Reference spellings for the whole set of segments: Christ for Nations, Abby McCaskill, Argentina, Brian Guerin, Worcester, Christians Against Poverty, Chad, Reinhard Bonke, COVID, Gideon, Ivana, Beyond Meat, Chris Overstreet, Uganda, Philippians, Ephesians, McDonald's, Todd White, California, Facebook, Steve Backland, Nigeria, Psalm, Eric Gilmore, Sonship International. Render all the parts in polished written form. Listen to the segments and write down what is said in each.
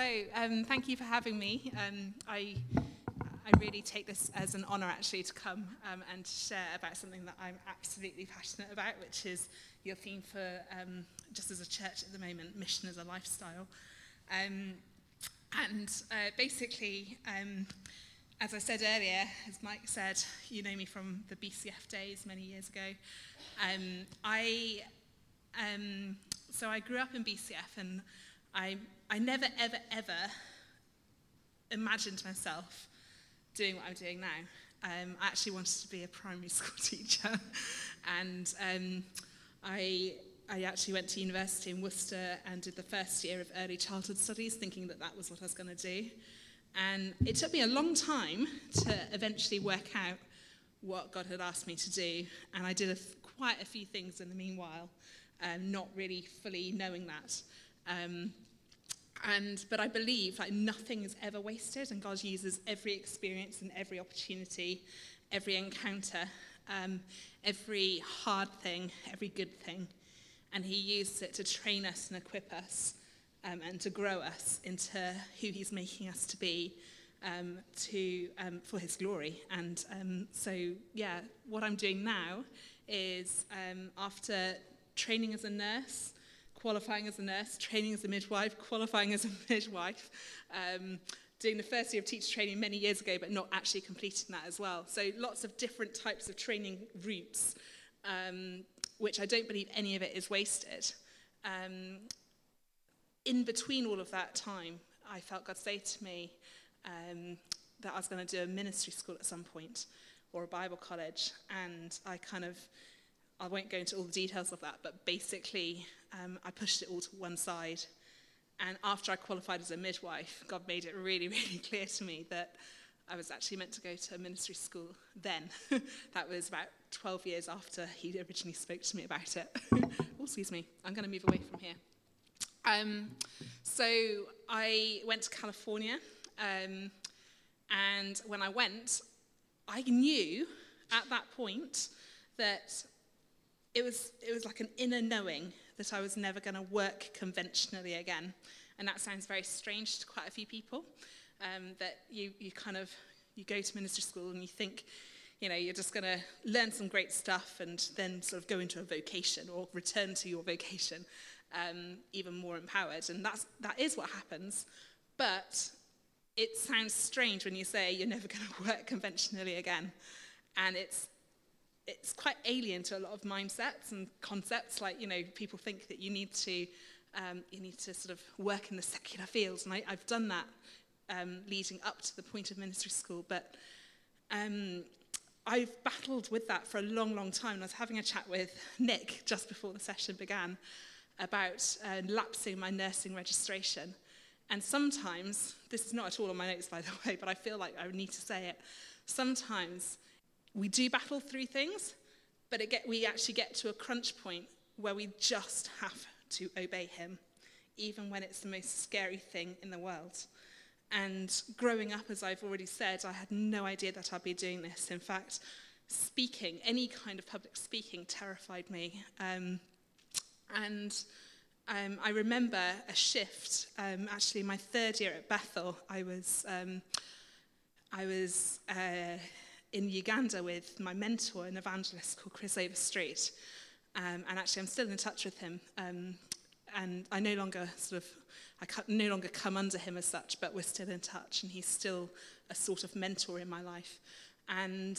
So thank you for having me. I really take this as an honor, actually, to come and share about something that I'm absolutely passionate about, which is your theme for, just as a church at the moment, mission as a lifestyle. Basically, as I said earlier, as Mike said, you know me from the BCF days many years ago. So I grew up in BCF, and I never, ever imagined myself doing what I'm doing now. I actually wanted to be a primary school teacher, and I actually went to university in Worcester and did the first year of early childhood studies, thinking that that was what I was going to do. And it took me a long time to eventually work out what God had asked me to do, and I did quite a few things in the meanwhile, not really fully knowing that. But I believe like nothing is ever wasted, and God uses every experience and every opportunity, every encounter, every hard thing, every good thing, and he uses it to train us and equip us, and to grow us into who he's making us to be, for his glory. And so what I'm doing now is, after training as a nurse, qualifying as a nurse, training as a midwife, qualifying as a midwife, doing the first year of teacher training many years ago, but not actually completing that as well. So lots of different types of training routes, which I don't believe any of it is wasted. In between all of that time, I felt God say to me that I was going to do a ministry school at some point, or a Bible college, and I won't go into all the details of that, but basically I pushed it all to one side. And after I qualified as a midwife, God made it really, really clear to me that I was actually meant to go to a ministry school then. That was about 12 years after he originally spoke to me about it. Oh, excuse me. I'm going to move away from here. So I went to California, and when I went, I knew at that point that it was like an inner knowing that I was never going to work conventionally again. And that sounds very strange to quite a few people, that you go to ministry school and you think, you're just going to learn some great stuff and then sort of go into a vocation or return to your vocation, even more empowered. And that is what happens. But it sounds strange when you say you're never going to work conventionally again. And it's quite alien to a lot of mindsets and concepts. Like, people think that you need to sort of work in the secular fields, and I've done that leading up to the point of ministry school. But I've battled with that for a long, long time. And I was having a chat with Nick just before the session began about lapsing my nursing registration. And sometimes, this is not at all on my notes, by the way, but I feel like I need to say it. Sometimes we do battle through things, but we actually get to a crunch point where we just have to obey him, even when it's the most scary thing in the world. And growing up, as I've already said, I had no idea that I'd be doing this. In fact, speaking, any kind of public speaking, terrified me. I remember a shift. Actually, my third year at Bethel, I was in Uganda with my mentor, an evangelist called Chris Overstreet. And actually, I'm still in touch with him. And I no longer come under him as such, but we're still in touch. And he's still a sort of mentor in my life. And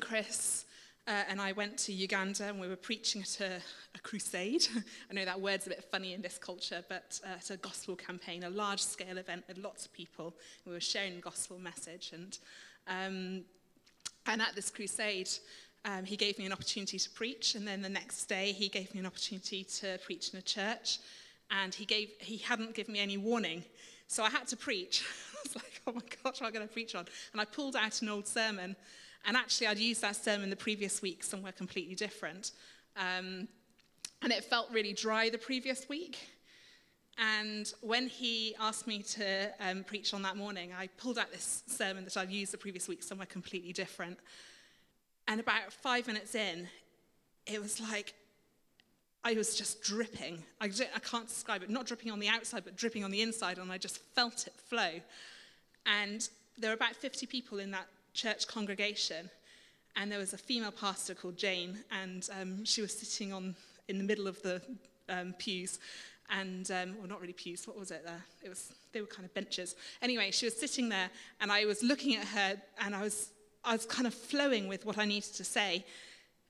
Chris and I went to Uganda, and we were preaching at a crusade. I know that word's a bit funny in this culture, but it's a gospel campaign, a large-scale event with lots of people. We were sharing the gospel message. And at this crusade, he gave me an opportunity to preach, and then the next day he gave me an opportunity to preach in a church, and he hadn't given me any warning, so I had to preach. I was like, oh my gosh, what am I going to preach on? And I pulled out an old sermon, and actually I'd used that sermon the previous week somewhere completely different, and it felt really dry the previous week. And when he asked me to preach on that morning, I pulled out this sermon that I'd used the previous week somewhere completely different. And about 5 minutes in, it was like, I was just dripping. I can't describe it. Not dripping on the outside, but dripping on the inside. And I just felt it flow. And there were about 50 people in that church congregation. And there was a female pastor called Jane. And she was sitting in the middle of the pews. And, well, not really pews. What was it there? They were kind of benches. Anyway, she was sitting there. And I was looking at her. And I was kind of flowing with what I needed to say.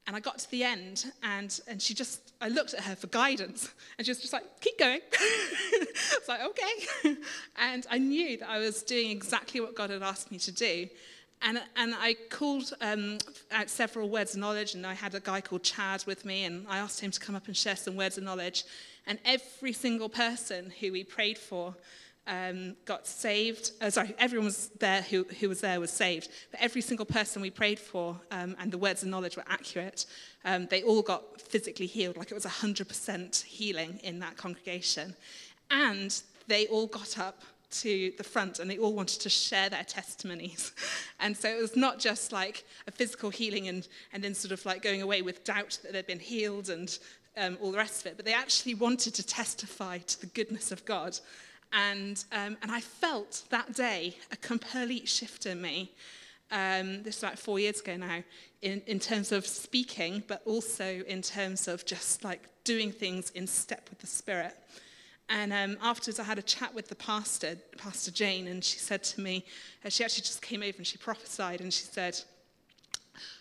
And I got to the end, and she just, I looked at her for guidance, and she was just like, keep going. I was like, okay. And I knew that I was doing exactly what God had asked me to do. And I called out several words of knowledge, and I had a guy called Chad with me, and I asked him to come up and share some words of knowledge. And every single person who we prayed for got saved. Everyone was there who was there was saved. But every single person we prayed for, and the words of knowledge were accurate, they all got physically healed. Like, it was 100% healing in that congregation. And they all got up to the front, and they all wanted to share their testimonies. And so it was not just like a physical healing and then sort of like going away with doubt that they'd been healed and all the rest of it. But they actually wanted to testify to the goodness of God. And I felt that day a complete shift in me. This was about 4 years ago now, in terms of speaking, but also in terms of just like doing things in step with the Spirit. And afterwards, I had a chat with the pastor, Pastor Jane, and she said to me, she actually just came over and she prophesied, and she said,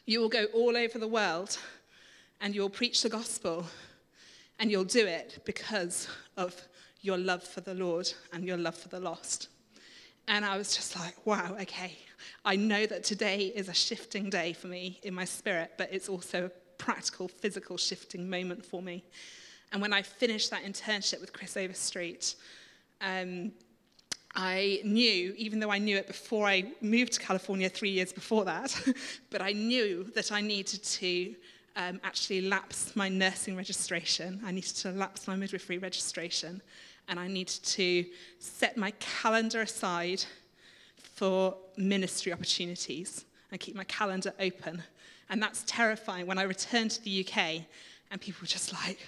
"You will go all over the world, and you'll preach the gospel, and you'll do it because of your love for the Lord and your love for the lost." And I was just like, wow, okay. I know that today is a shifting day for me in my spirit, but it's also a practical, physical shifting moment for me. And when I finished that internship with Chris Overstreet, I knew, even though I knew it before I moved to California 3 years before that, but I knew that I needed to actually lapse my nursing registration. I needed to lapse my midwifery registration. And I needed to set my calendar aside for ministry opportunities and keep my calendar open. And that's terrifying. When I returned to the UK, and people were just like,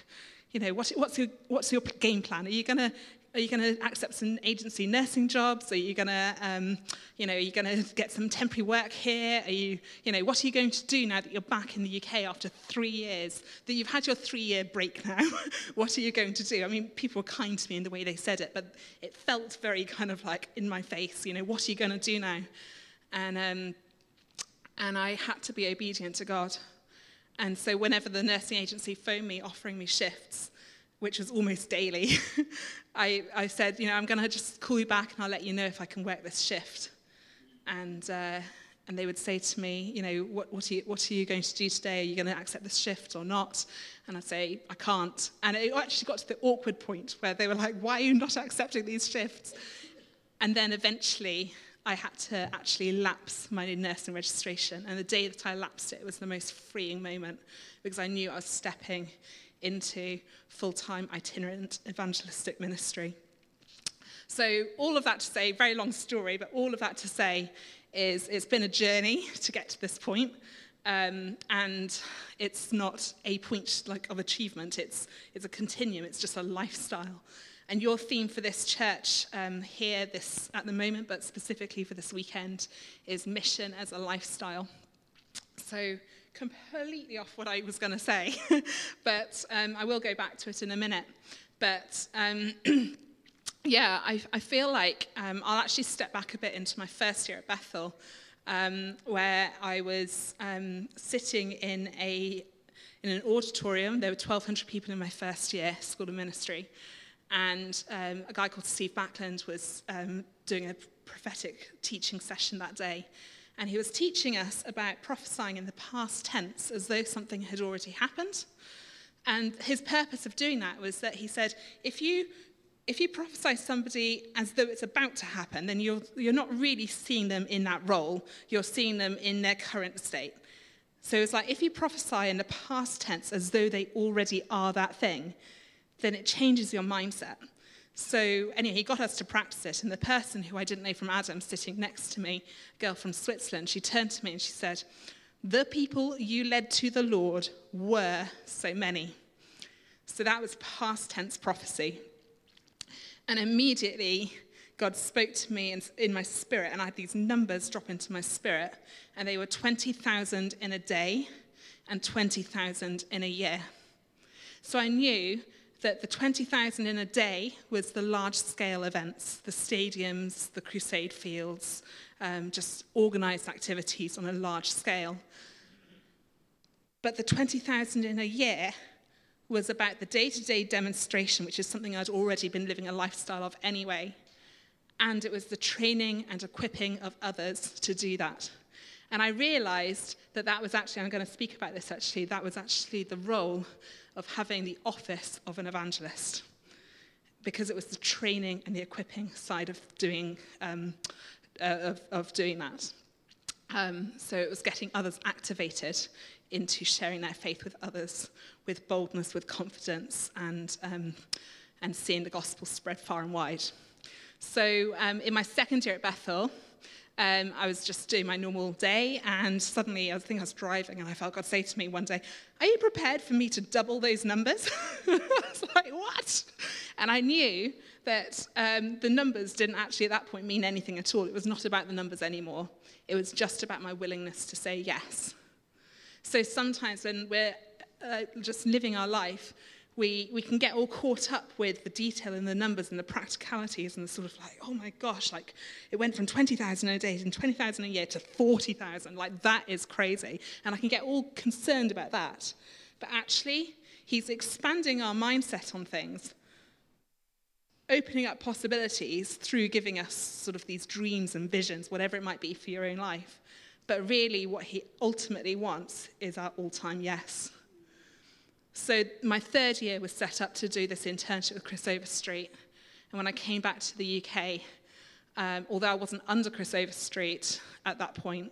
you know, what's your game plan? Are you going to accept some agency nursing jobs? Are you going to, get some temporary work here? What are you going to do now that you're back in the UK after 3 years, that you've had your 3-year break now? What are you going to do? I mean, people were kind to me in the way they said it, but it felt very kind of like in my face, you know, what are you going to do now? And I had to be obedient to God. And so whenever the nursing agency phoned me offering me shifts, which was almost daily, I said, you know, I'm going to just call you back and I'll let you know if I can work this shift. And they would say to me, you know, what are you going to do today? Are you going to accept this shift or not? And I'd say, I can't. And it actually got to the awkward point where they were like, why are you not accepting these shifts? And then eventually I had to actually lapse my nursing registration. And the day that I lapsed it was the most freeing moment, because I knew I was stepping into full-time itinerant evangelistic ministry. So all of that to say, very long story, but all of that to say is it's been a journey to get to this point, and it's not a point like of achievement. It's a continuum. It's just a lifestyle. And your theme for this church here, this at the moment, but specifically for this weekend, is mission as a lifestyle. So, completely off what I was going to say, but I will go back to it in a minute. But yeah, I feel like I'll actually step back a bit into my first year at Bethel, where I was sitting in an auditorium. There were 1,200 people in my first year School of Ministry, and a guy called Steve Backland was doing a prophetic teaching session that day. And he was teaching us about prophesying in the past tense as though something had already happened. And his purpose of doing that was that he said, if you prophesy somebody as though it's about to happen, then you're not really seeing them in that role. You're seeing them in their current state. So it's like, if you prophesy in the past tense as though they already are that thing, then it changes your mindset. So anyway, he got us to practice it, and the person who I didn't know from Adam sitting next to me, a girl from Switzerland, she turned to me and she said, "The people you led to the Lord were so many." So that was past tense prophecy. And immediately, God spoke to me in my spirit, and I had these numbers drop into my spirit, and they were 20,000 in a day and 20,000 in a year. So I knew that the 20,000 in a day was the large-scale events, the stadiums, the crusade fields, just organized activities on a large scale. But the 20,000 in a year was about the day-to-day demonstration, which is something I'd already been living a lifestyle of anyway. And it was the training and equipping of others to do that. And I realized that that was actually, I'm going to speak about this actually, that was actually the role of having the office of an evangelist, because it was the training and the equipping side of doing that. So it was getting others activated into sharing their faith with others, with boldness, with confidence, and seeing the gospel spread far and wide. So in my second year at Bethel, I was just doing my normal day, and suddenly I think I was driving, and I felt God say to me one day, "Are you prepared for me to double those numbers?" I was like, "What?" And I knew that the numbers didn't actually at that point mean anything at all. It was not about the numbers anymore. It was just about my willingness to say yes. So sometimes when we're just living our life, we can get all caught up with the detail and the numbers and the practicalities and the sort of like, oh my gosh, like it went from 20,000 a day and 20,000 a year to 40,000. Like that is crazy. And I can get all concerned about that. But actually, he's expanding our mindset on things, opening up possibilities through giving us sort of these dreams and visions, whatever it might be for your own life. But really what he ultimately wants is our all-time yes. So my third year was set up to do this internship with Chris Overstreet. And when I came back to the UK, although I wasn't under Chris Overstreet at that point,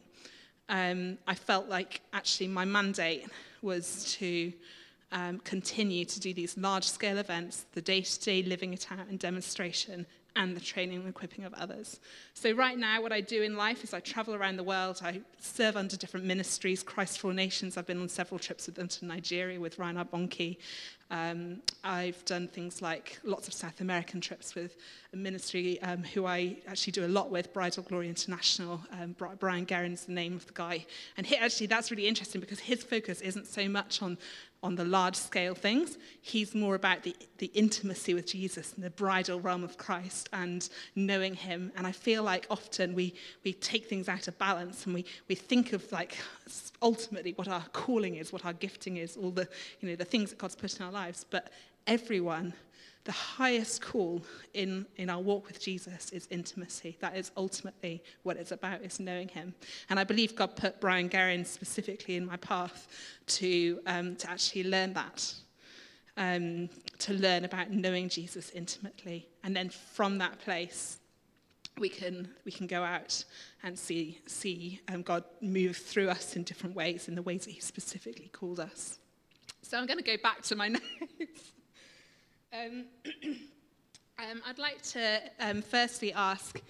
I felt like actually my mandate was to continue to do these large-scale events, the day-to-day living it out and demonstration, and the training and equipping of others. So right now, what I do in life is I travel around the world. I serve under different ministries, Christ for Nations. I've been on several trips with them to Nigeria with Reinhard Bonke. I've done things like lots of South American trips with a ministry who I actually do a lot with, Bridal Glory International. Brian Guerin's the name of the guy. And he, actually, that's really interesting because his focus isn't so much on the large-scale things. He's more about the intimacy with Jesus and the bridal realm of Christ and knowing him. And I feel like often we take things out of balance and we think of like ultimately what our calling is, what our gifting is, all the, you know, the things that God's put in our lives. But everyone, the highest call in our walk with Jesus is intimacy. That is ultimately what it's about, is knowing him. And I believe God put Brian Guerin specifically in my path to actually learn that, to learn about knowing Jesus intimately. And then from that place, we can go out and see God move through us in different ways, in the ways that he specifically called us. So I'm going to go back to my notes. I'd like to firstly ask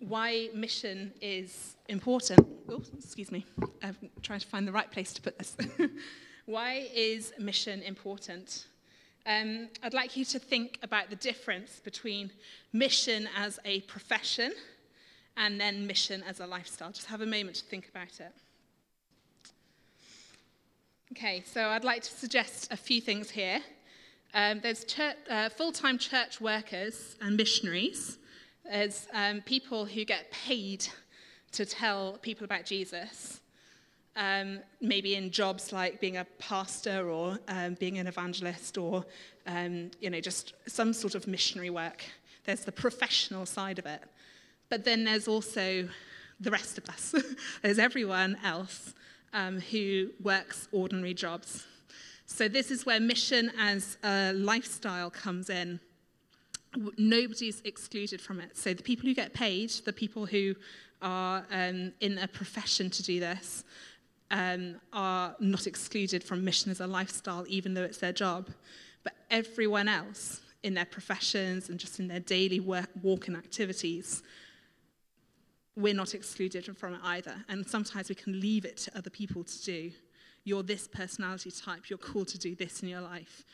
why mission is important. Oh, excuse me. I'm trying to find the right place to put this. Why is mission important? I'd like you to think about the difference between mission as a profession and then mission as a lifestyle. Just have a moment to think about it. Okay, so I'd like to suggest a few things here. There's full-time church workers and missionaries. There's people who get paid to tell people about Jesus, maybe in jobs like being a pastor or being an evangelist or, just some sort of missionary work. There's the professional side of it. But then there's also the rest of us. There's everyone else who works ordinary jobs. So this is where mission as a lifestyle comes in. Nobody's excluded from it. So the people who get paid, the people who are in a profession to do this, are not excluded from mission as a lifestyle, even though it's their job. But everyone else in their professions and just in their daily work, walk and activities, we're not excluded from it either. And sometimes we can leave it to other people to do. you're this personality type, you're called to do this in your life.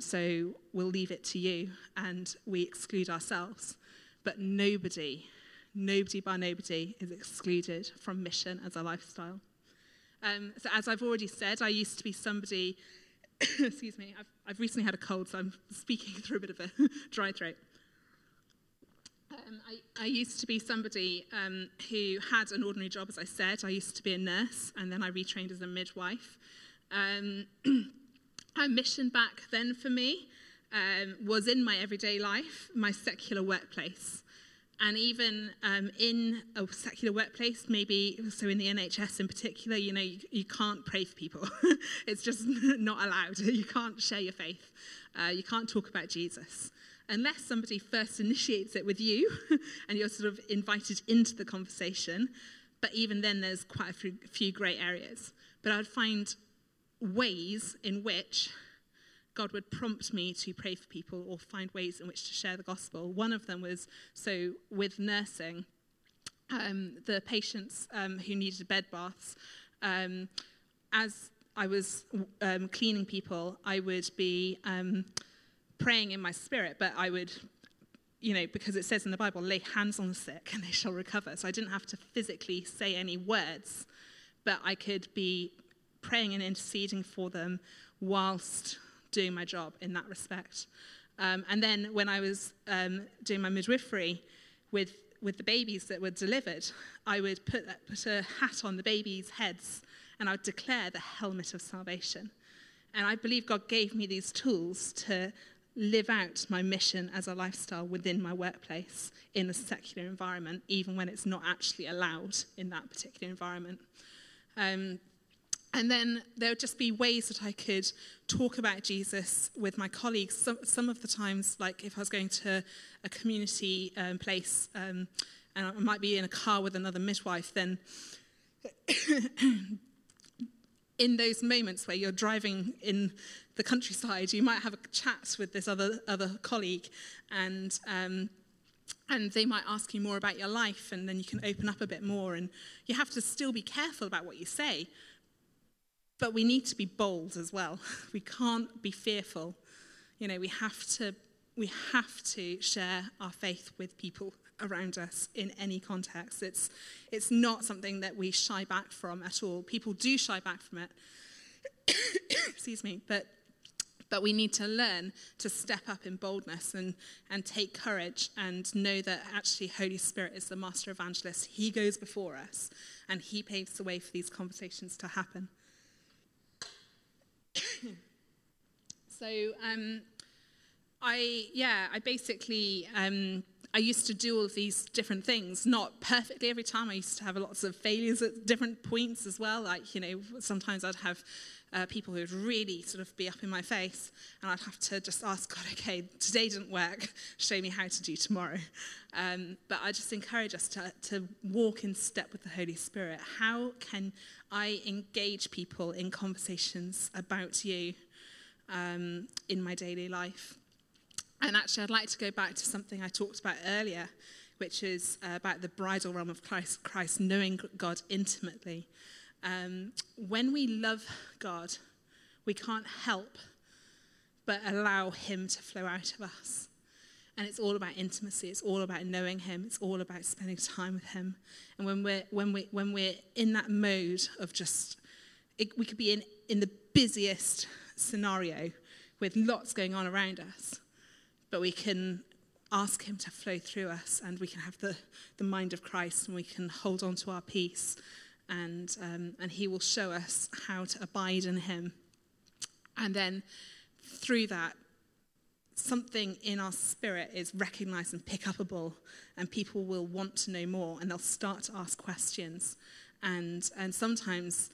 So we'll leave it to you, and we exclude ourselves. But nobody by nobody is excluded from mission as a lifestyle. So as I've already said, I used to be somebody, excuse me, I've recently had a cold, so I'm speaking through a bit of a dry throat. I used to be somebody who had an ordinary job, as I said. I used to be a nurse, and then I retrained as a midwife. Our mission back then for me was in my everyday life, my secular workplace. And even in a secular workplace, maybe, so in the NHS in particular, you know, you can't pray for people. It's just not allowed. You can't share your faith. You can't talk about Jesus. Unless somebody first initiates it with you and you're sort of invited into the conversation. But even then, there's quite a few grey areas. But I would find ways in which God would prompt me to pray for people or find ways in which to share the gospel. One of them was, so with nursing, the patients who needed bed baths, as I was cleaning people, I would be praying in my spirit, but I would, you know, because it says in the Bible, lay hands on the sick and they shall recover. So I didn't have to physically say any words, but I could be praying and interceding for them whilst doing my job in that respect. And then when I was doing my midwifery with the babies that were delivered, I would put a hat on the babies' heads and I would declare the helmet of salvation. And I believe God gave me these tools to live out my mission as a lifestyle within my workplace in a secular environment, even when it's not actually allowed in that particular environment. And then there would just be ways that I could talk about Jesus with my colleagues. Some of the times, like if I was going to a community place and I might be in a car with another midwife, then in those moments where you're driving in the countryside, you might have a chat with this other colleague, and they might ask you more about your life, and then you can open up a bit more. And you have to still be careful about what you say. But we need to be bold as well. We can't be fearful. You know, we have to share our faith with people around us in any context. It's not something that we shy back from at all. People do shy back from it. Excuse me. But we need to learn to step up in boldness and take courage and know that actually Holy Spirit is the master evangelist. He goes before us and he paves the way for these conversations to happen. So I used to do all of these different things, not perfectly every time. I used to have lots of failures at different points as well. Like, you know, sometimes I'd have people who would really sort of be up in my face, and I'd have to just ask God, okay, today didn't work, show me how to do tomorrow. But I just encourage us to walk in step with the Holy Spirit. How can I engage people in conversations about you in my daily life? And actually, I'd like to go back to something I talked about earlier, which is about the bridal realm of Christ, knowing God intimately. When we love God, we can't help but allow him to flow out of us. And it's all about intimacy. It's all about knowing him. It's all about spending time with him. And when we're in that mode of just, we could be in the busiest scenario with lots going on around us, but we can ask him to flow through us, and we can have the mind of Christ, and we can hold on to our peace, and he will show us how to abide in him. And then through that, something in our spirit is recognized and pick-upable, and people will want to know more, and they'll start to ask questions. And sometimes,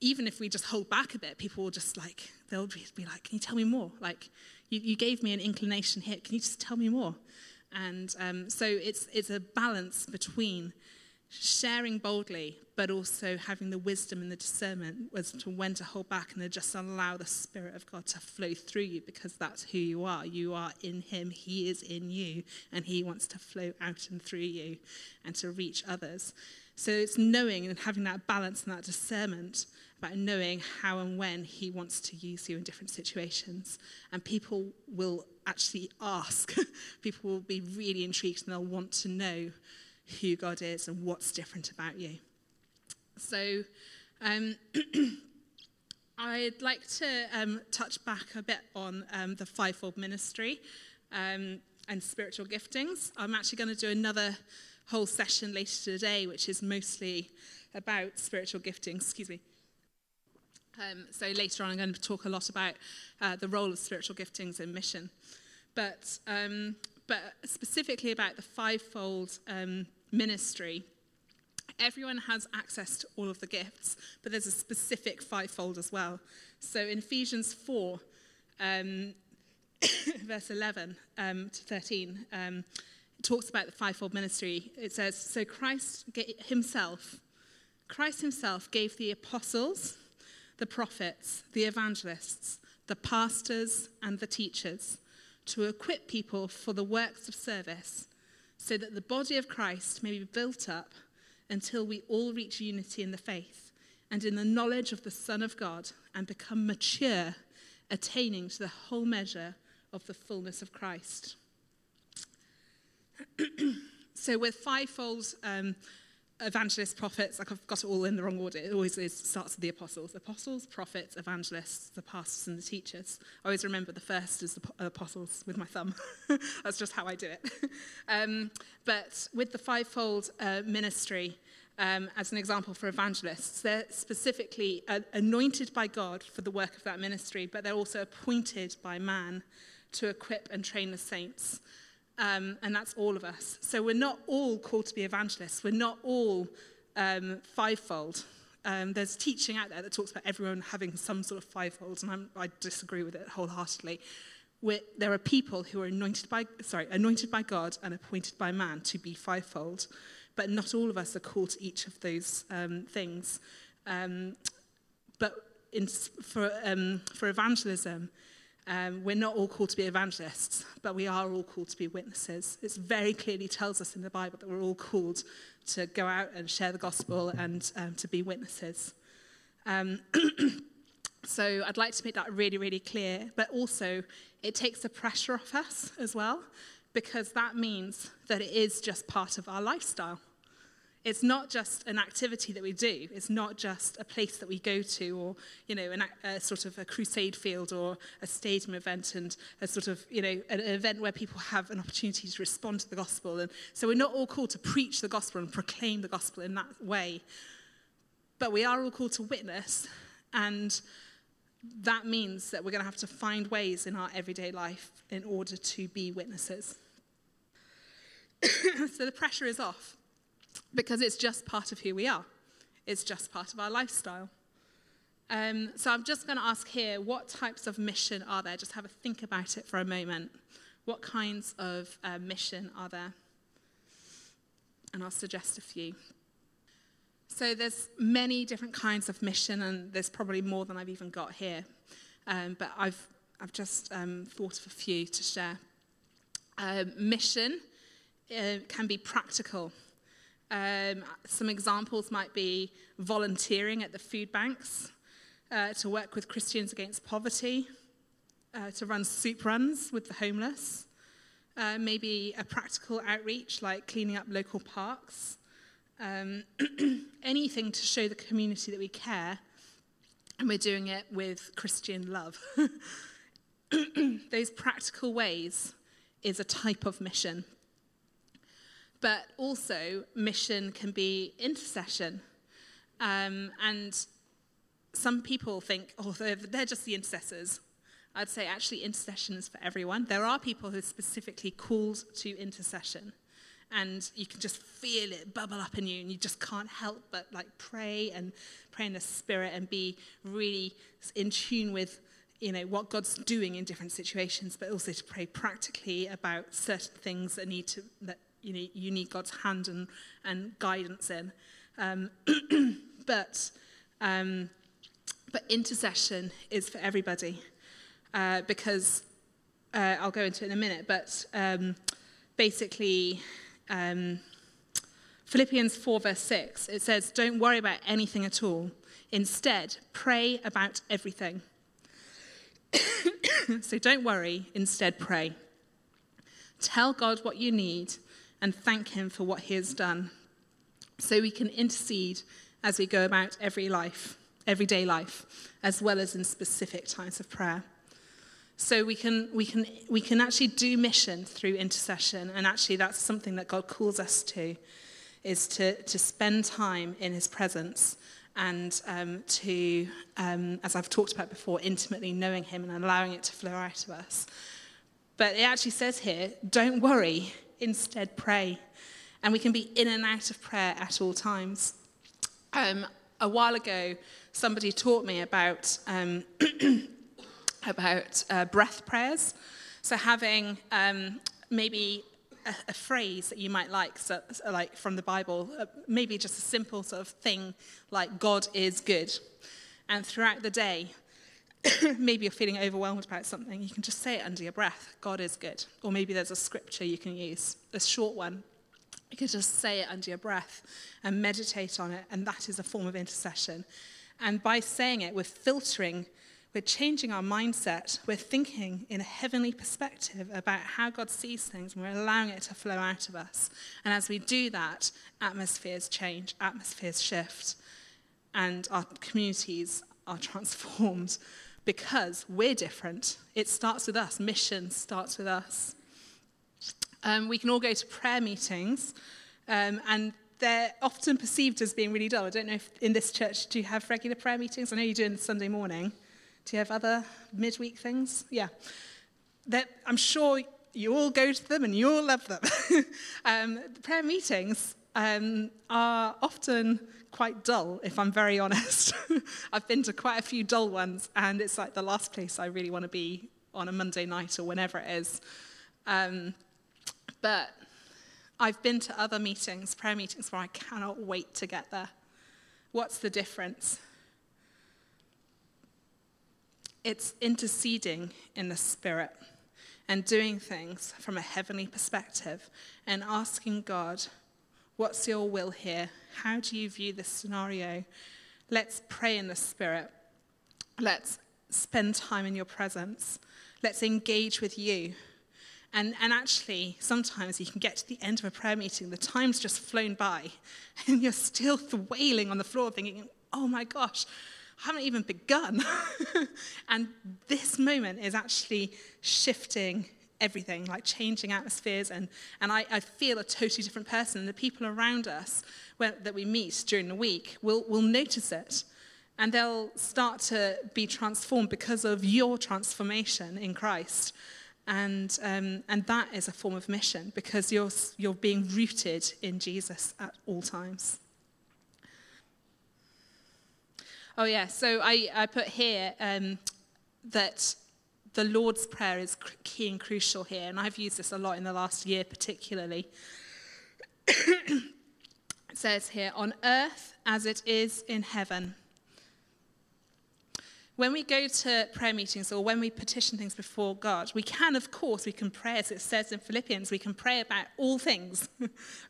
even if we just hold back a bit, people will just like, they'll be like, can you tell me more? Like, you gave me an inclination here. Can you just tell me more? And so it's a balance between sharing boldly, but also having the wisdom and the discernment as to when to hold back and to just allow the Spirit of God to flow through you, because that's who you are. You are in him, he is in you, and he wants to flow out and through you and to reach others. So it's knowing and having that balance and that discernment about knowing how and when he wants to use you in different situations. And people will actually ask. People will be really intrigued and they'll want to know who God is and what's different about you. So I'd like to touch back a bit on the fivefold ministry and spiritual giftings. I'm actually going to do another whole session later today, which is mostly about spiritual giftings. So later on, I'm going to talk a lot about the role of spiritual giftings in mission. But specifically about the fivefold ministry. Everyone has access to all of the gifts, but there's a specific fivefold as well. So in Ephesians 4, verse 11 to 13, it talks about the fivefold ministry. It says, so Christ himself gave the apostles, the prophets, the evangelists, the pastors, and the teachers, to equip people for the works of service, so that the body of Christ may be built up until we all reach unity in the faith and in the knowledge of the Son of God and become mature, attaining to the whole measure of the fullness of Christ. So with fivefold evangelists, prophets, I've got it all in the wrong order. It always is, starts with the apostles, prophets, evangelists, the pastors, and the teachers. I always remember the first is the apostles with my thumb. That's just how I do it. But with the fivefold ministry, as an example for evangelists, they're specifically anointed by God for the work of that ministry, but they're also appointed by man to equip and train the saints. And that's all of us. So we're not all called to be evangelists. We're not all fivefold. There's teaching out there that talks about everyone having some sort of fivefold, and I disagree with it wholeheartedly. There are people who are anointed by God and appointed by man to be fivefold, but not all of us are called to each of those things. But for evangelism, we're not all called to be evangelists, but we are all called to be witnesses. It very clearly tells us in the Bible that we're all called to go out and share the gospel and to be witnesses. So I'd like to make that really, really clear. But also, it takes the pressure off us as well, because that means that it is just part of our lifestyle. It's not just an activity that we do. It's not just a place that we go to, or, you know, a sort of a crusade field or a stadium event and a sort of, you know, an event where people have an opportunity to respond to the gospel. And so we're not all called to preach the gospel and proclaim the gospel in that way. But we are all called to witness, and that means that we're going to have to find ways in our everyday life in order to be witnesses. So the pressure is off, because it's just part of who we are. It's just part of our lifestyle. So I'm just going to ask here, what types of mission are there? Just have a think about it for a moment. What kinds of mission are there? And I'll suggest a few. So there's many different kinds of mission, and there's probably more than I've even got here. But I've just thought of a few to share. Mission can be practical. Some examples might be volunteering at the food banks, to work with Christians Against Poverty, to run soup runs with the homeless, maybe a practical outreach like cleaning up local parks, anything to show the community that we care, and we're doing it with Christian love. Those practical ways is a type of mission. But also, mission can be intercession. And some people think, oh, they're just the intercessors. I'd say, actually, intercession is for everyone. There are people who are specifically called to intercession. And you can just feel it bubble up in you, and you just can't help but like pray in the Spirit and be really in tune with, you know, what God's doing in different situations, but also to pray practically about certain things that need to... that you need God's hand and guidance in. But intercession is for everybody, because I'll go into it in a minute. But basically, Philippians 4 verse 6, it says, "Don't worry about anything at all. Instead, pray about everything." So don't worry, instead pray. Tell God what you need and thank him for what he has done. So we can intercede as we go about everyday life, as well as in specific times of prayer. So we can actually do mission through intercession, and actually that's something that God calls us to, is to spend time in his presence and to, as I've talked about before, intimately knowing him and allowing it to flow out of us. But it actually says here, don't worry, instead pray. And we can be in and out of prayer at all times. A while ago, somebody taught me about about breath prayers. So having maybe a phrase that you might like, so like from the Bible, maybe just a simple sort of thing like "God is good," and throughout the day, maybe you're feeling overwhelmed about something, you can just say it under your breath, "God is good." Or maybe there's a scripture you can use, a short one. You could just say it under your breath and meditate on it, and that is a form of intercession. And by saying it, we're filtering, we're changing our mindset, we're thinking in a heavenly perspective about how God sees things, and we're allowing it to flow out of us. And as we do that, atmospheres change, atmospheres shift, and our communities are transformed because we're different. It starts with us. Mission starts with us. We can all go to prayer meetings, and they're often perceived as being really dull. I don't know if in this church, do you have regular prayer meetings? I know you do on Sunday morning. Do you have other midweek things? Yeah. I'm sure you all go to them and you all love them. The prayer meetings are often quite dull, if I'm very honest. I've been to quite a few dull ones, and it's like the last place I really want to be on a Monday night or whenever it is. But I've been to other meetings, prayer meetings, where I cannot wait to get there. What's the difference? It's interceding in the Spirit and doing things from a heavenly perspective and asking God, what's your will here? How do you view this scenario? Let's pray in the Spirit. Let's spend time in your presence. Let's engage with you. And actually, sometimes you can get to the end of a prayer meeting, the time's just flown by, and you're still wailing on the floor thinking, oh my gosh, I haven't even begun. And this moment is actually shifting everything, like changing atmospheres, and I feel a totally different person. The people around us that we meet during the week will notice it, and they'll start to be transformed because of your transformation in Christ. And that is a form of mission, because you're being rooted in Jesus at all times. Oh yeah, so I put here that the Lord's Prayer is key and crucial here, and I've used this a lot in the last year particularly. It says here, "On earth as it is in heaven." When we go to prayer meetings or when we petition things before God, we can pray, as it says in Philippians, we can pray about all things.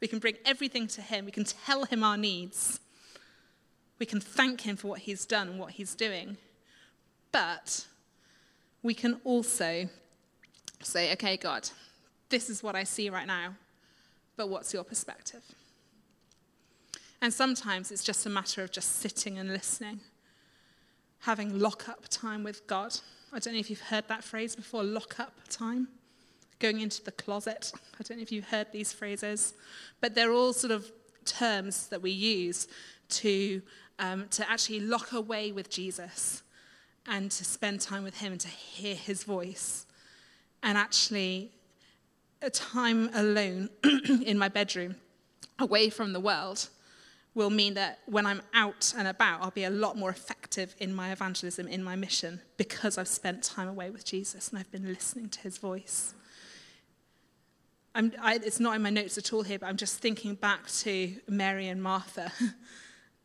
We can bring everything to him. We can tell him our needs. We can thank him for what he's done and what he's doing. But we can also say, okay, God, this is what I see right now, but what's your perspective? And sometimes it's just a matter of just sitting and listening. Having lock-up time with God. I don't know if you've heard that phrase before, lock-up time. Going into the closet. I don't know if you've heard these phrases. But they're all sort of terms that we use to actually lock away with Jesus and to spend time with him and to hear his voice. And actually, a time alone in my bedroom, away from the world, will mean that when I'm out and about, I'll be a lot more effective in my evangelism, in my mission, because I've spent time away with Jesus and I've been listening to his voice. It's not in my notes at all here, but I'm just thinking back to Mary and Martha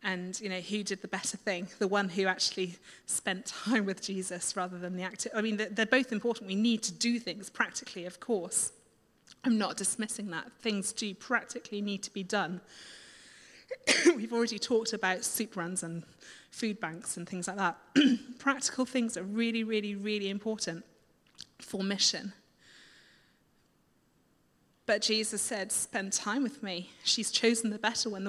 and, you know, who did the better thing? The one who actually spent time with Jesus rather than the active. I mean, they're both important. We need to do things practically, of course. I'm not dismissing that. Things do practically need to be done. We've already talked about soup runs and food banks and things like that. Practical things are really, really, really important for mission. But Jesus said, spend time with me. She's chosen the better one.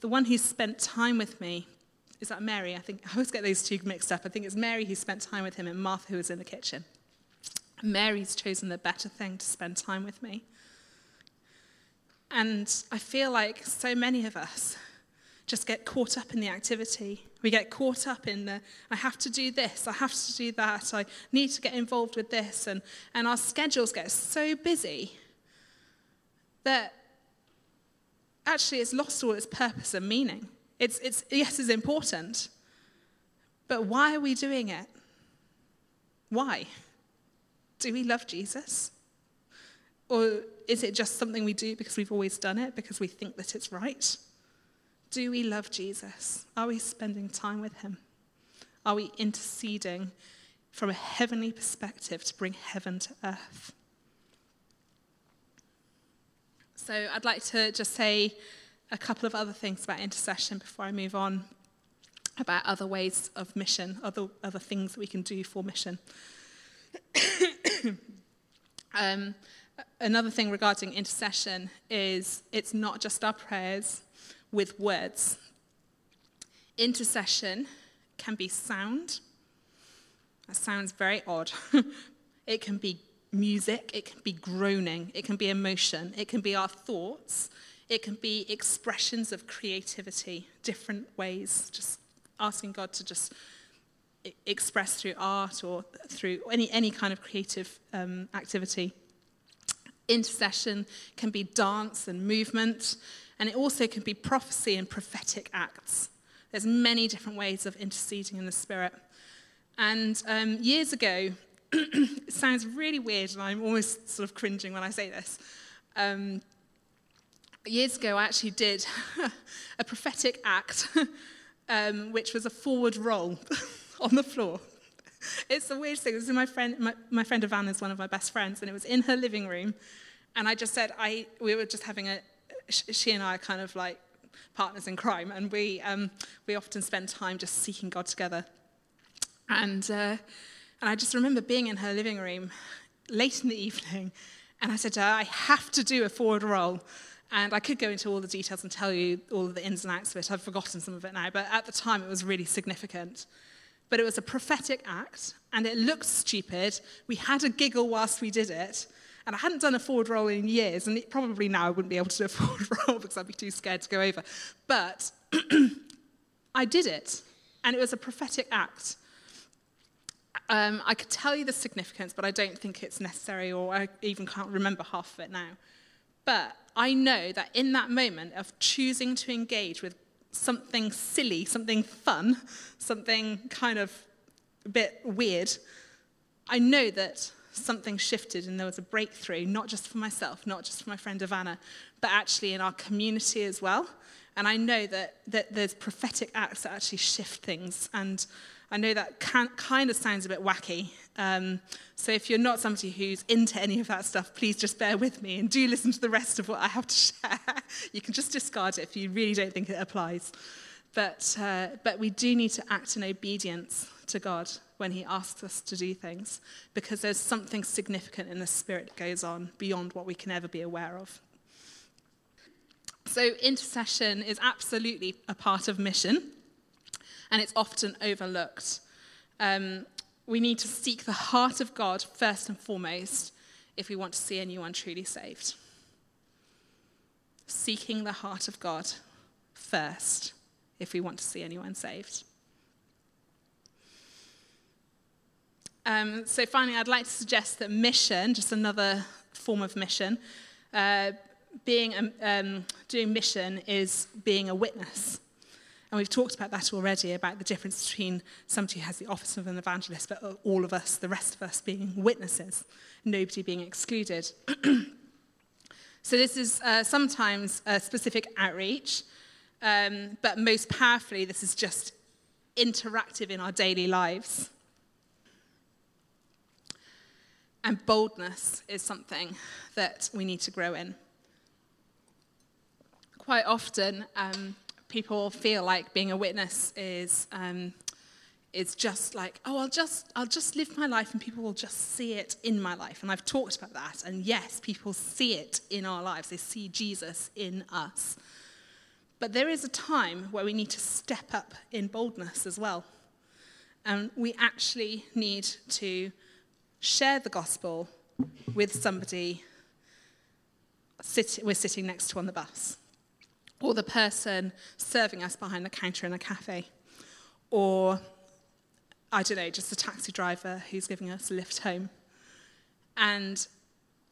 The one who spent time with me, is that Mary? I think I always get those two mixed up. I think it's Mary who spent time with him and Martha who was in the kitchen. Mary's chosen the better thing to spend time with me. And I feel like so many of us just get caught up in the activity. We get caught up in the, I have to do this, I have to do that, I need to get involved with this. And our schedules get so busy that actually it's lost all its purpose and meaning. Yes, it's important, but why are we doing it? Why? Do we love Jesus? Or is it just something we do because we've always done it, because we think that it's right? Do we love Jesus? Are we spending time with him? Are we interceding from a heavenly perspective to bring heaven to earth? So I'd like to just say a couple of other things about intercession before I move on, about other ways of mission, other things that we can do for mission. Another thing regarding intercession is it's not just our prayers with words. Intercession can be sound. That sounds very odd. It can be music. It can be groaning. It can be emotion. It can be our thoughts. It can be expressions of creativity, different ways, just asking God to just express through art or through any kind of creative activity. Intercession can be dance and movement, and it also can be prophecy and prophetic acts. There's many different ways of interceding in the Spirit. And years ago, it sounds really weird, and I'm almost sort of cringing when I say this. Years ago, I actually did a prophetic act, which was a forward roll on the floor. It's the weirdest thing. This is my friend Ivana is one of my best friends, and it was in her living room. And I just said, we were just having she and I are kind of like partners in crime, and we often spend time just seeking God together. And I just remember being in her living room late in the evening, and I said to her, I have to do a forward roll. And I could go into all the details and tell you all of the ins and outs of it. I've forgotten some of it now, but at the time it was really significant. But it was a prophetic act, and it looked stupid. We had a giggle whilst we did it, and I hadn't done a forward roll in years, and probably now I wouldn't be able to do a forward roll because I'd be too scared to go over. But I did it, and it was a prophetic act. I could tell you the significance, but I don't think it's necessary, or I even can't remember half of it now. But I know that in that moment of choosing to engage with something silly, something fun, something kind of a bit weird, I know that something shifted and there was a breakthrough, not just for myself, not just for my friend Ivana, but actually in our community as well. And I know that there's prophetic acts that actually shift things. And I know that kind of sounds a bit wacky. So if you're not somebody who's into any of that stuff, please just bear with me and do listen to the rest of what I have to share. You can just discard it if you really don't think it applies. But we do need to act in obedience to God when he asks us to do things, because there's something significant in the Spirit that goes on beyond what we can ever be aware of. So intercession is absolutely a part of mission, and it's often overlooked. We need to seek the heart of God first and foremost if we want to see anyone truly saved. Seeking the heart of God first if we want to see anyone saved. So finally, I'd like to suggest that mission, just another form of mission, doing mission is being a witness. And we've talked about that already, about the difference between somebody who has the office of an evangelist, but all of us, the rest of us, being witnesses, nobody being excluded. So this is sometimes a specific outreach, but most powerfully, this is just interactive in our daily lives. And boldness is something that we need to grow in. Quite often, people feel like being a witness is just like, oh, I'll just live my life and people will just see it in my life. And I've talked about that. And yes, people see it in our lives. They see Jesus in us. But there is a time where we need to step up in boldness as well. And we actually need to share the gospel with somebody we're sitting next to on the bus, or the person serving us behind the counter in a cafe, or, I don't know, just a taxi driver who's giving us a lift home. And,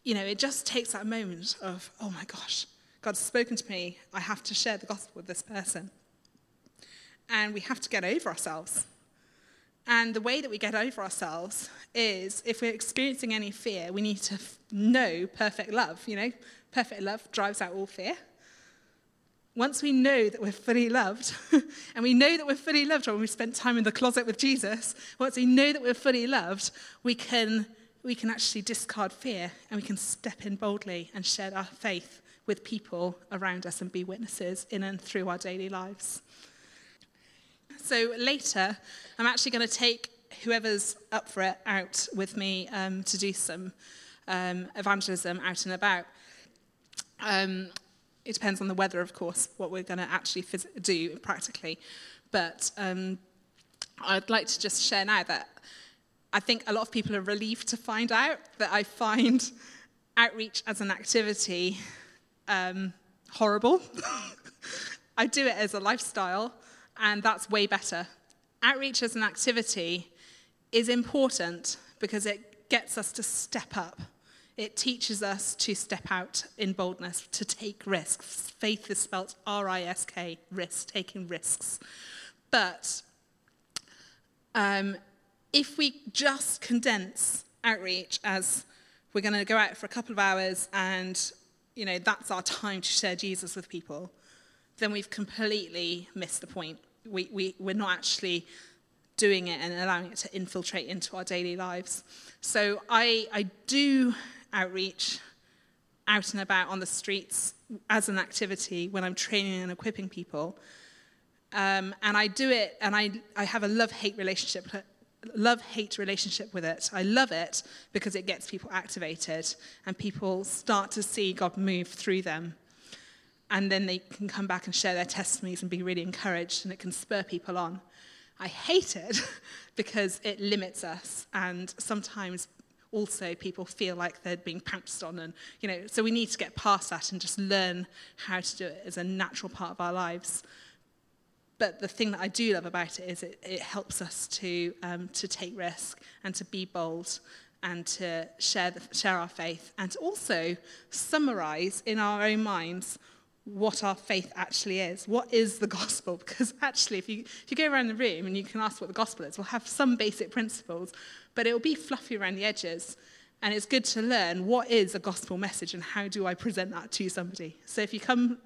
you know, it just takes that moment of, oh my gosh, God's spoken to me, I have to share the gospel with this person. And we have to get over ourselves. And the way that we get over ourselves is, if we're experiencing any fear, we need to know perfect love. You know, perfect love drives out all fear. Once we know that we're fully loved, and we know that we're fully loved when we spent time in the closet with Jesus, once we know that we're fully loved, we can actually discard fear, and we can step in boldly and share our faith with people around us and be witnesses in and through our daily lives. So later, I'm actually going to take whoever's up for it out with me to do some evangelism out and about. It depends on the weather, of course, what we're going to actually do practically. But I'd like to just share now that I think a lot of people are relieved to find out that I find outreach as an activity horrible. I do it as a lifestyle, and that's way better. Outreach as an activity is important because it gets us to step up. It teaches us to step out in boldness, to take risks. Faith is spelt R-I-S-K, risk, taking risks. But if we just condense outreach as we're going to go out for a couple of hours and, you know, that's our time to share Jesus with people, then we've completely missed the point. We're not actually doing it and allowing it to infiltrate into our daily lives. So I do outreach out and about on the streets as an activity when I'm training and equipping people. And I do it, and I have a love-hate relationship with it. I love it because it gets people activated, and people start to see God move through them. And then they can come back and share their testimonies and be really encouraged, and it can spur people on. I hate it because it limits us, and sometimes also people feel like they're being pounced on, and, you know, so we need to get past that and just learn how to do it as a natural part of our lives. But the thing that I do love about it is it helps us to take risk and to be bold and to share our faith, and to also summarize in our own minds what our faith actually is. What is the gospel? Because actually, if you go around the room and you can ask what the gospel is, we'll have some basic principles, but it'll be fluffy around the edges. And it's good to learn what is a gospel message and how do I present that to somebody. So if you come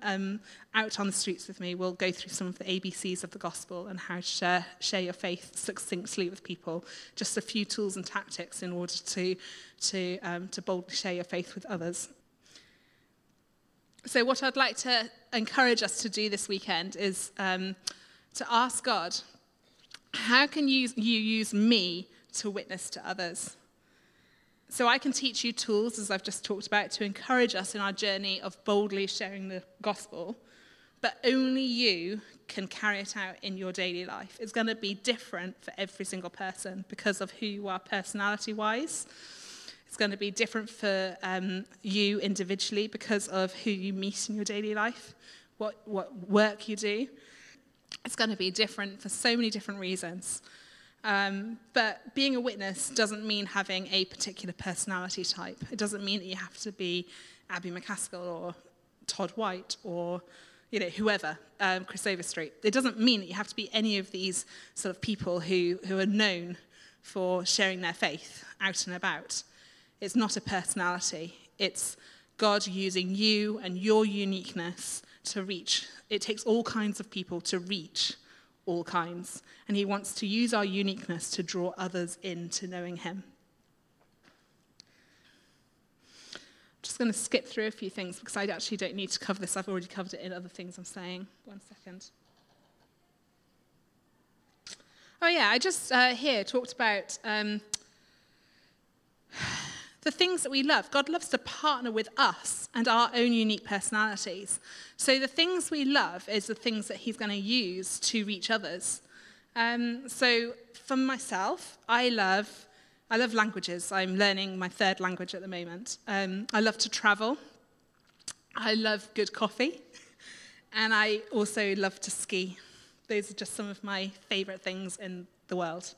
out on the streets with me, we'll go through some of the ABCs of the gospel and how to share your faith succinctly with people. Just a few tools and tactics in order to boldly share your faith with others. So what I'd like to encourage us to do this weekend is to ask God, how can you use me to witness to others? So I can teach you tools, as I've just talked about, to encourage us in our journey of boldly sharing the gospel, but only you can carry it out in your daily life. It's going to be different for every single person because of who you are personality-wise. It's going to be different for you individually because of who you meet in your daily life, what work you do. It's going to be different for so many different reasons. But being a witness doesn't mean having a particular personality type. It doesn't mean that you have to be Abby McCaskill or Todd White or, you know, whoever, Chris Overstreet. It doesn't mean that you have to be any of these sort of people who are known for sharing their faith out and about. It's not a personality. It's God using you and your uniqueness to reach. It takes all kinds of people to reach all kinds. And he wants to use our uniqueness to draw others into knowing him. I'm just going to skip through a few things because I actually don't need to cover this. I've already covered it in other things I'm saying. 1 second. Oh, yeah, I just here talked about the things that we love. God loves to partner with us and our own unique personalities. So the things we love is the things that he's going to use to reach others. So for myself, I love languages. I'm learning my third language at the moment. I love to travel. I love good coffee. And I also love to ski. Those are just some of my favourite things in the world.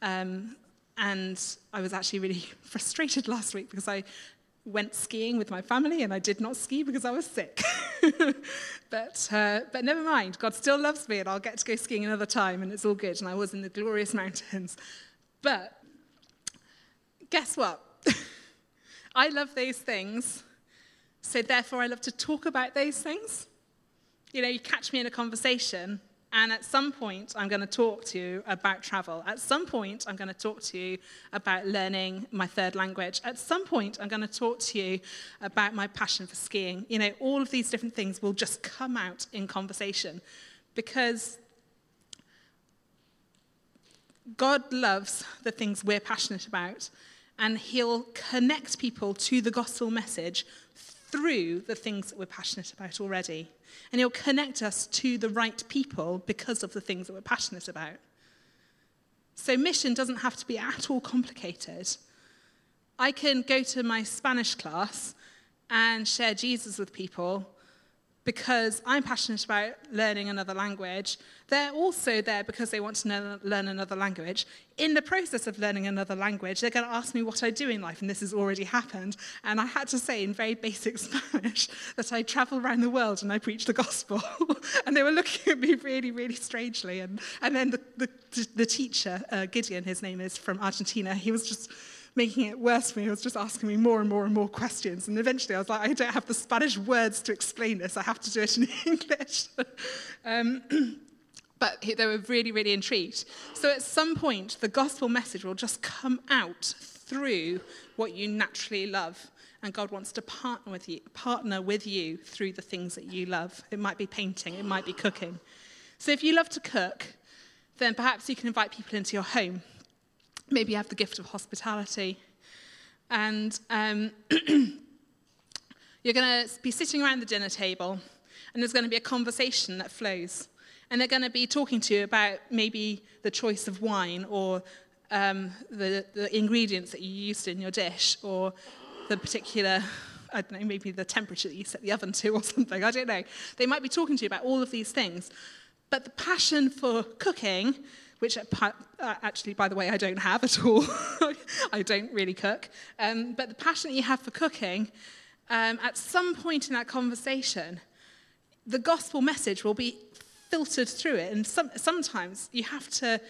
And I was actually really frustrated last week because I went skiing with my family and I did not ski because I was sick. But never mind, God still loves me and I'll get to go skiing another time and it's all good. And I was in the glorious mountains. But guess what? I love those things, so therefore I love to talk about those things. You know, you catch me in a conversation, and at some point, I'm going to talk to you about travel. At some point, I'm going to talk to you about learning my third language. At some point, I'm going to talk to you about my passion for skiing. You know, all of these different things will just come out in conversation because God loves the things we're passionate about, and he'll connect people to the gospel message through the things that we're passionate about already. And he'll connect us to the right people because of the things that we're passionate about. So mission doesn't have to be at all complicated. I can go to my Spanish class and share Jesus with people because I'm passionate about learning another language. They're also there because they want to learn another language. In the process of learning another language, they're going to ask me what I do in life, and this has already happened. And I had to say in very basic Spanish that I travel around the world and I preach the gospel. And they were looking at me really, really strangely. And then the teacher, Gideon, his name is, from Argentina, he was just making it worse for me. He was just asking me more and more and more questions. And eventually I was like, I don't have the Spanish words to explain this. I have to do it in English. But they were really, really intrigued. So at some point, the gospel message will just come out through what you naturally love. And God wants to partner with you through the things that you love. It might be painting. It might be cooking. So if you love to cook, then perhaps you can invite people into your home. Maybe you have the gift of hospitality. And you're going to be sitting around the dinner table, and there's going to be a conversation that flows. And they're going to be talking to you about maybe the choice of wine or the ingredients that you used in your dish or the particular, I don't know, maybe the temperature that you set the oven to or something. I don't know. They might be talking to you about all of these things. But the passion for cooking, which actually, by the way, I don't have at all. I don't really cook. But the passion that you have for cooking, at some point in that conversation, the gospel message will be filtered through it. And sometimes you have to,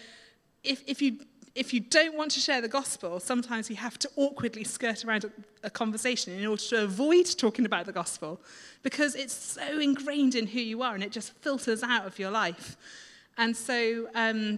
if you don't want to share the gospel, sometimes you have to awkwardly skirt around a conversation in order to avoid talking about the gospel, because it's so ingrained in who you are and it just filters out of your life. And so, I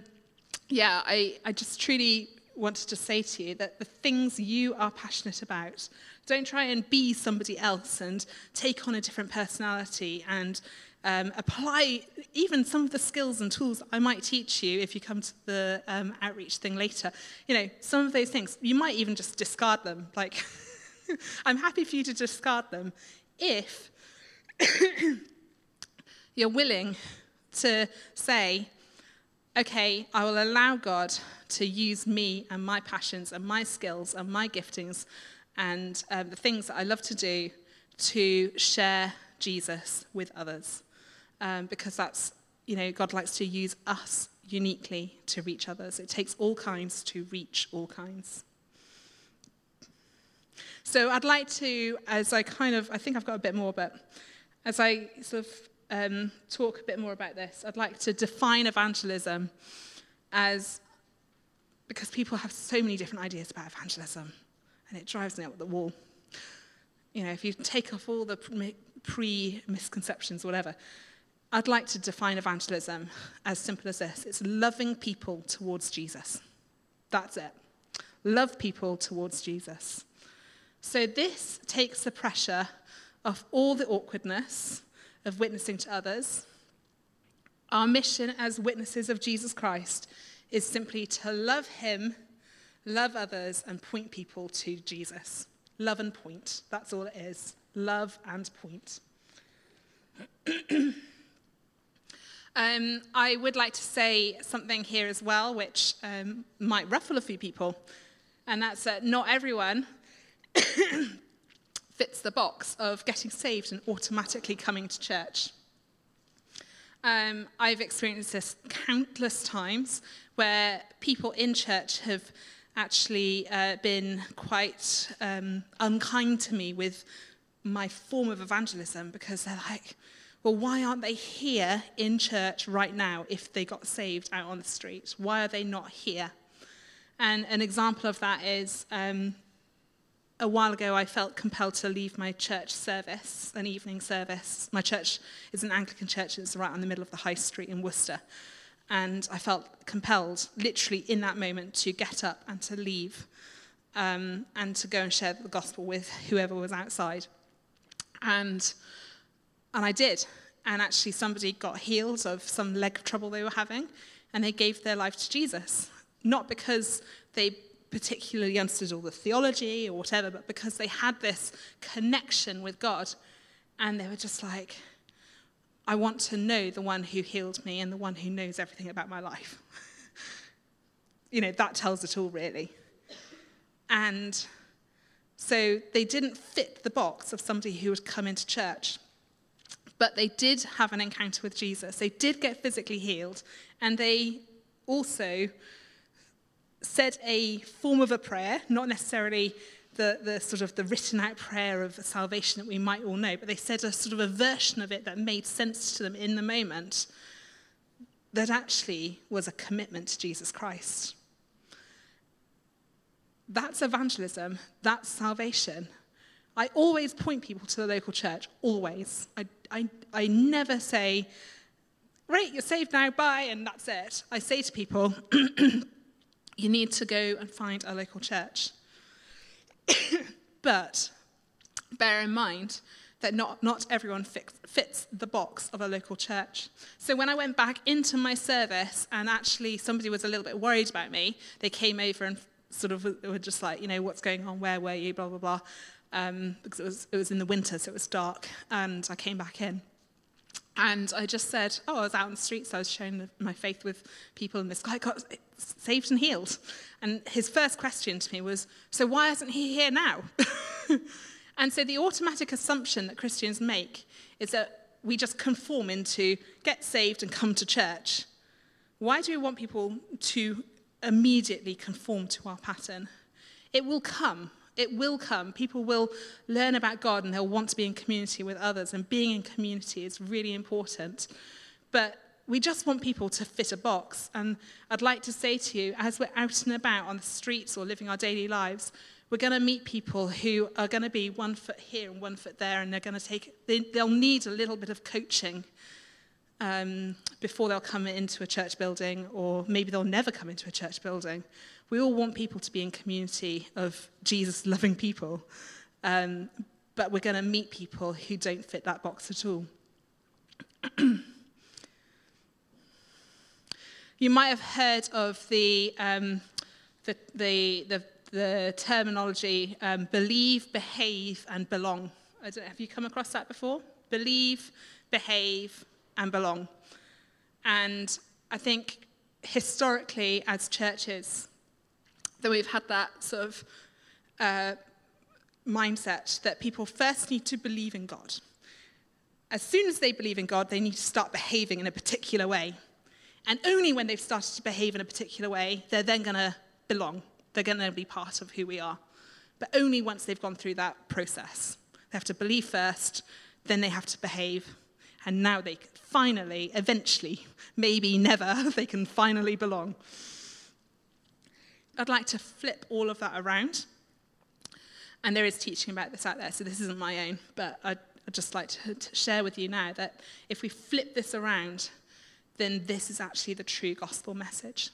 just truly wanted to say to you that the things you are passionate about, don't try and be somebody else and take on a different personality and apply even some of the skills and tools I might teach you if you come to the outreach thing later. You know, some of those things, you might even just discard them. Like, I'm happy for you to discard them if you're willing to say, okay, I will allow God to use me and my passions and my skills and my giftings and the things that I love to do to share Jesus with others. Because that's, you know, God likes to use us uniquely to reach others. It takes all kinds to reach all kinds. So I'd like to, I think I've got a bit more, but as I sort of talk a bit more about this, I'd like to define evangelism as, because people have so many different ideas about evangelism, and it drives me up the wall. you know, if you take off all the pre-misconceptions, whatever, I'd like to define evangelism as simple as this. It's loving people towards Jesus. That's it. Love people towards Jesus. So this takes the pressure off all the awkwardness of witnessing to others. Our mission as witnesses of Jesus Christ is simply to love him, love others, and point people to Jesus. Love and point. That's all it is. Love and point. I would like to say something here as well, which might ruffle a few people, and that's that not everyone fits the box of getting saved and automatically coming to church. I've experienced this countless times where people in church have actually been quite unkind to me with my form of evangelism, because they're like, well, why aren't they here in church right now if they got saved out on the street? Why are they not here? And an example of that is a while ago I felt compelled to leave my church service, an evening service. My church is an Anglican church. It's right on the middle of the high street in Worcester. And I felt compelled, literally in that moment, to get up and to leave and to go and share the gospel with whoever was outside. And I did. And actually somebody got healed of some leg trouble they were having, and they gave their life to Jesus. Not because they particularly understood all the theology or whatever, but because they had this connection with God. And they were just like, I want to know the one who healed me and the one who knows everything about my life. You know, that tells it all, really. And so they didn't fit the box of somebody who would come into church. But they did have an encounter with Jesus. They did get physically healed. And they also said a form of a prayer, not necessarily the sort of the written out prayer of salvation that we might all know, but they said a sort of a version of it that made sense to them in the moment that actually was a commitment to Jesus Christ. That's evangelism. That's salvation. I always point people to the local church, always. I never say, right, you're saved now, bye, and that's it. I say to people, you need to go and find a local church. But bear in mind that not everyone fits the box of a local church. So when I went back into my service, and actually somebody was a little bit worried about me, they came over and sort of were just like, you know, what's going on, where were you, blah, blah, blah. Because it was in the winter, so it was dark, and I came back in. And I just said, oh, I was out on the streets, so I was sharing my faith with people, and this guy got saved and healed. And his first question to me was, so why isn't he here now? And so the automatic assumption that Christians make is that we just conform into get saved and come to church. Why do we want people to immediately conform to our pattern? It will come. It will come. People will learn about God and they'll want to be in community with others. And being in community is really important. But we just want people to fit a box. And I'd like to say to you, as we're out and about on the streets or living our daily lives, we're going to meet people who are going to be one foot here and one foot there. And they're going to they'll need a little bit of coaching before they'll come into a church building, or maybe they'll never come into a church building. We all want people to be in community of Jesus-loving people, but we're going to meet people who don't fit that box at all. You might have heard of the terminology believe, behave, and belong. I don't know, have you come across that before? Believe, behave, and belong. And I think historically, as churches, that we've had that sort of mindset that people first need to believe in God. As soon as they believe in God, they need to start behaving in a particular way. And only when they've started to behave in a particular way, they're then going to belong. They're going to be part of who we are. But only once they've gone through that process. They have to believe first, then they have to behave. And now they finally, eventually, maybe never, they can finally belong. I'd like to flip all of that around And there is teaching about this out there, so this isn't my own, but I'd just like to share with you now that if we flip this around, then this is actually the true gospel message.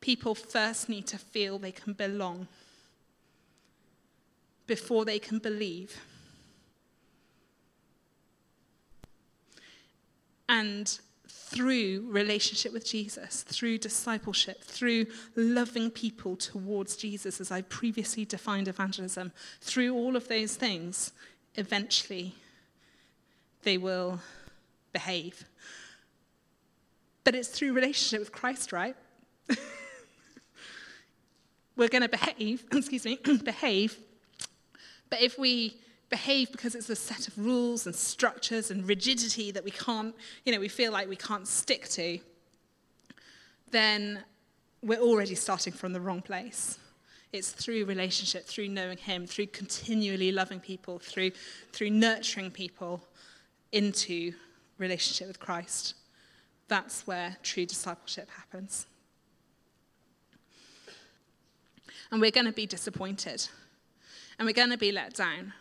People first need to feel they can belong before they can believe. And through relationship with Jesus, through discipleship, through loving people towards Jesus, as I previously defined evangelism, through all of those things, eventually they will behave. But it's through relationship with Christ, right? We're going to behave, but if we behave because it's a set of rules and structures and rigidity that we can't, we feel like we can't stick to, then we're already starting from the wrong place. It's through relationship, through knowing him, through continually loving people, through nurturing people into relationship with Christ. That's where true discipleship happens. And we're going to be disappointed. And we're going to be let down.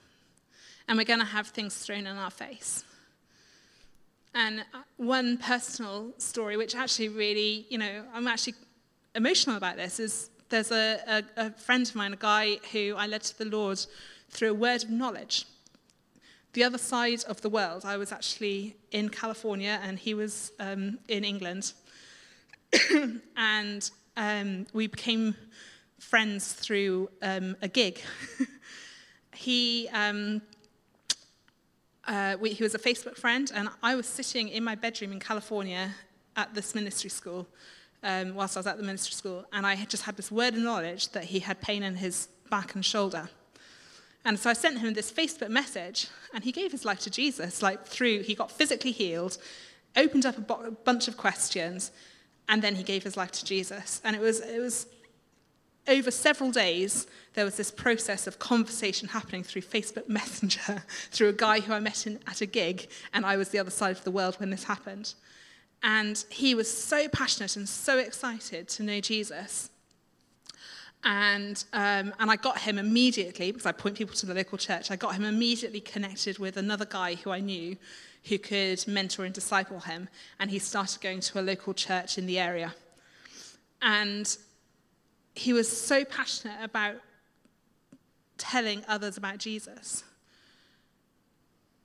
And we're going to have things thrown in our face. And one personal story, which actually really, I'm actually emotional about this, is there's a friend of mine, a guy who I led to the Lord through a word of knowledge. The other side of the world, I was actually in California and he was in England. And we became friends through a gig. He was a Facebook friend, and I was sitting in my bedroom in California at this ministry school, whilst I was at the ministry school, and I had just had this word of knowledge that he had pain in his back and shoulder. And so I sent him this Facebook message, and he gave his life to Jesus, he got physically healed, opened up a bunch of questions, and then he gave his life to Jesus. And it was over several days, there was this process of conversation happening through Facebook Messenger, through a guy who I met at a gig, and I was the other side of the world when this happened. And he was so passionate and so excited to know Jesus. And I got him immediately, because I point people to the local church, I got him immediately connected with another guy who I knew who could mentor and disciple him. And he started going to a local church in the area. And he was so passionate about telling others about Jesus.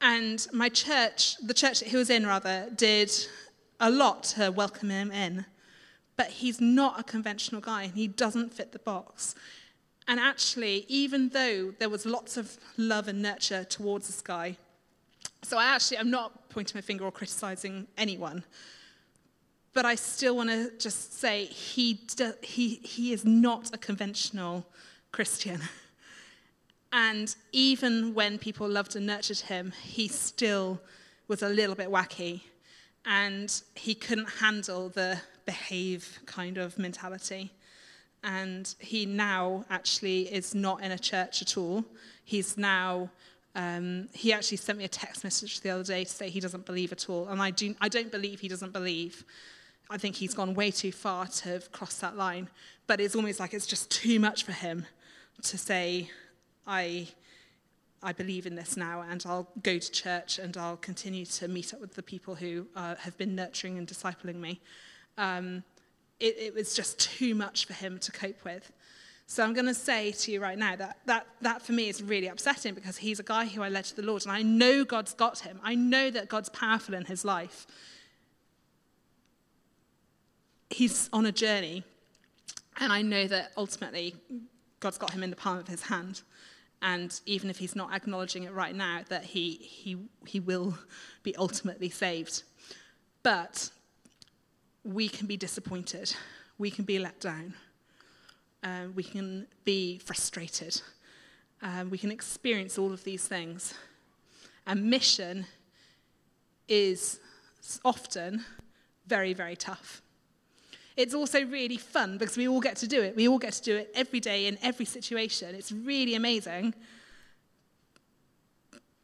And my church, the church that he was in, rather, did a lot to welcome him in. But he's not a conventional guy, and he doesn't fit the box. And actually, even though there was lots of love and nurture towards this guy, so I'm not pointing my finger or criticizing anyone, but I still want to just say he is not a conventional Christian. And even when people loved and nurtured him, he still was a little bit wacky. And he couldn't handle the behave kind of mentality. And he now actually is not in a church at all. He's now... he actually sent me a text message the other day to say he doesn't believe at all. And I don't believe he doesn't believe. I think he's gone way too far to have crossed that line. But it's almost like it's just too much for him to say, I believe in this now, and I'll go to church and I'll continue to meet up with the people who have been nurturing and discipling me. It was just too much for him to cope with. So I'm going to say to you right now that for me is really upsetting, because he's a guy who I led to the Lord, and I know God's got him. I know that God's powerful in his life. He's on a journey, and I know that ultimately God's got him in the palm of his hand. And even if he's not acknowledging it right now, that he will be ultimately saved. But we can be disappointed. We can be let down. We can be frustrated. We can experience all of these things. And mission is often very, very tough. It's also really fun because we all get to do it. We all get to do it every day in every situation. It's really amazing.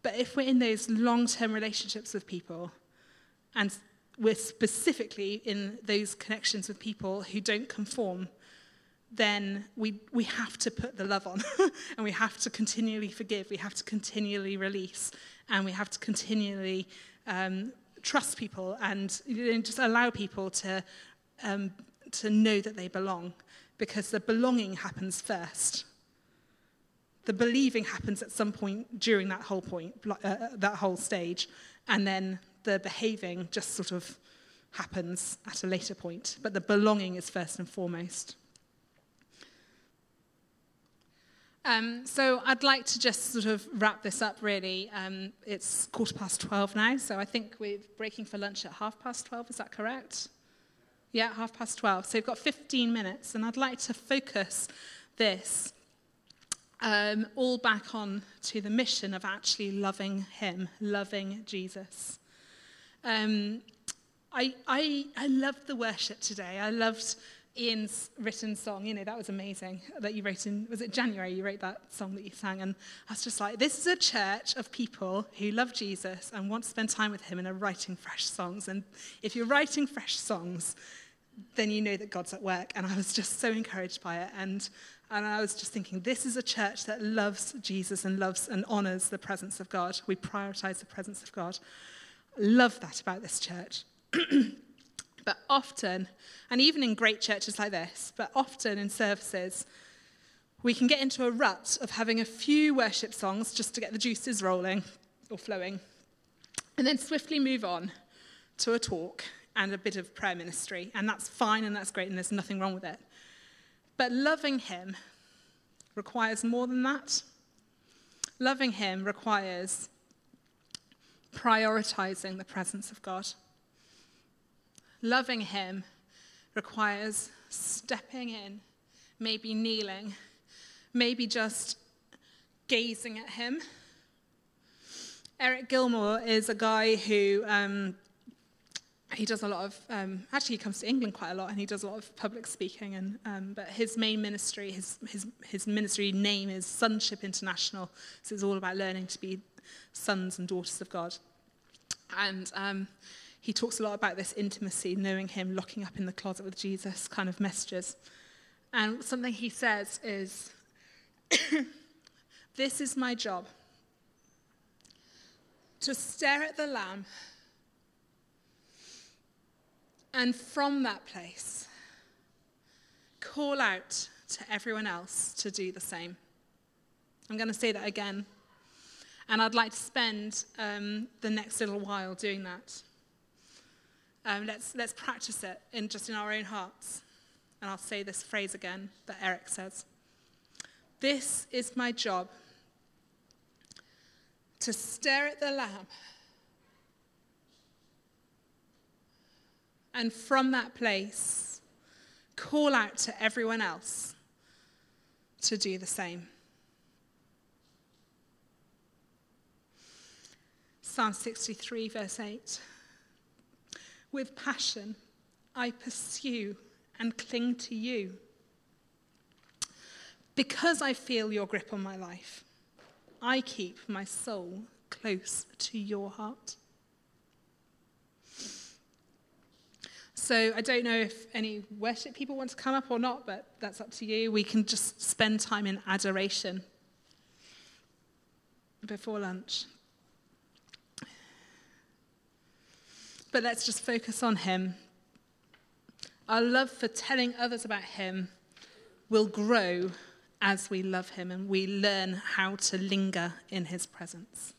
But if we're in those long-term relationships with people, and we're specifically in those connections with people who don't conform, then we have to put the love on and we have to continually forgive, we have to continually release, and we have to continually trust people and, you know, just allow people to know that they belong, because the belonging happens first. The believing happens at some point during that whole stage, and then the behaving just sort of happens at a later point. But the belonging is first and foremost. So I'd like to just sort of wrap this up, really. It's 12:15 now, so I think we're breaking for lunch at 12:30. Is that correct? Yeah, 12:30. So we've got 15 minutes, and I'd like to focus this all back on to the mission of actually loving him, loving Jesus. I loved the worship today. I loved Ian's written song. You know, that was amazing that you wrote in, was it January you wrote that song that you sang? And I was just like, this is a church of people who love Jesus and want to spend time with him and are writing fresh songs. And if you're writing fresh songs, then you know that God's at work. And I was just so encouraged by it. And I was just thinking, this is a church that loves Jesus and loves and honors the presence of God. We prioritize the presence of God. Love that about this church. But often, and even in great churches like this, but often in services, we can get into a rut of having a few worship songs just to get the juices rolling or flowing, and then swiftly move on to a talk and a bit of prayer ministry. And that's fine and that's great and there's nothing wrong with it. But loving him requires more than that. Loving him requires prioritizing the presence of God. Loving him requires stepping in, maybe kneeling, maybe just gazing at him. Eric Gilmore is a guy who he does a lot of, actually he comes to England quite a lot, and he does a lot of public speaking. And but his main ministry, his ministry name is Sonship International. So it's all about learning to be sons and daughters of God. And he talks a lot about this intimacy, knowing him, locking up in the closet with Jesus kind of messages. And something he says is, this is my job, to stare at the Lamb, and from that place, call out to everyone else to do the same. I'm going to say that again. And I'd like to spend the next little while doing that. Let's practice it in our own hearts. And I'll say this phrase again that Eric says. This is my job, to stare at the Lamb, and from that place, call out to everyone else to do the same. Psalm 63, verse 8. With passion, I pursue and cling to you, because I feel your grip on my life. I keep my soul close to your heart. So I don't know if any worship people want to come up or not, but that's up to you. We can just spend time in adoration before lunch. But let's just focus on him. Our love for telling others about him will grow as we love him and we learn how to linger in his presence.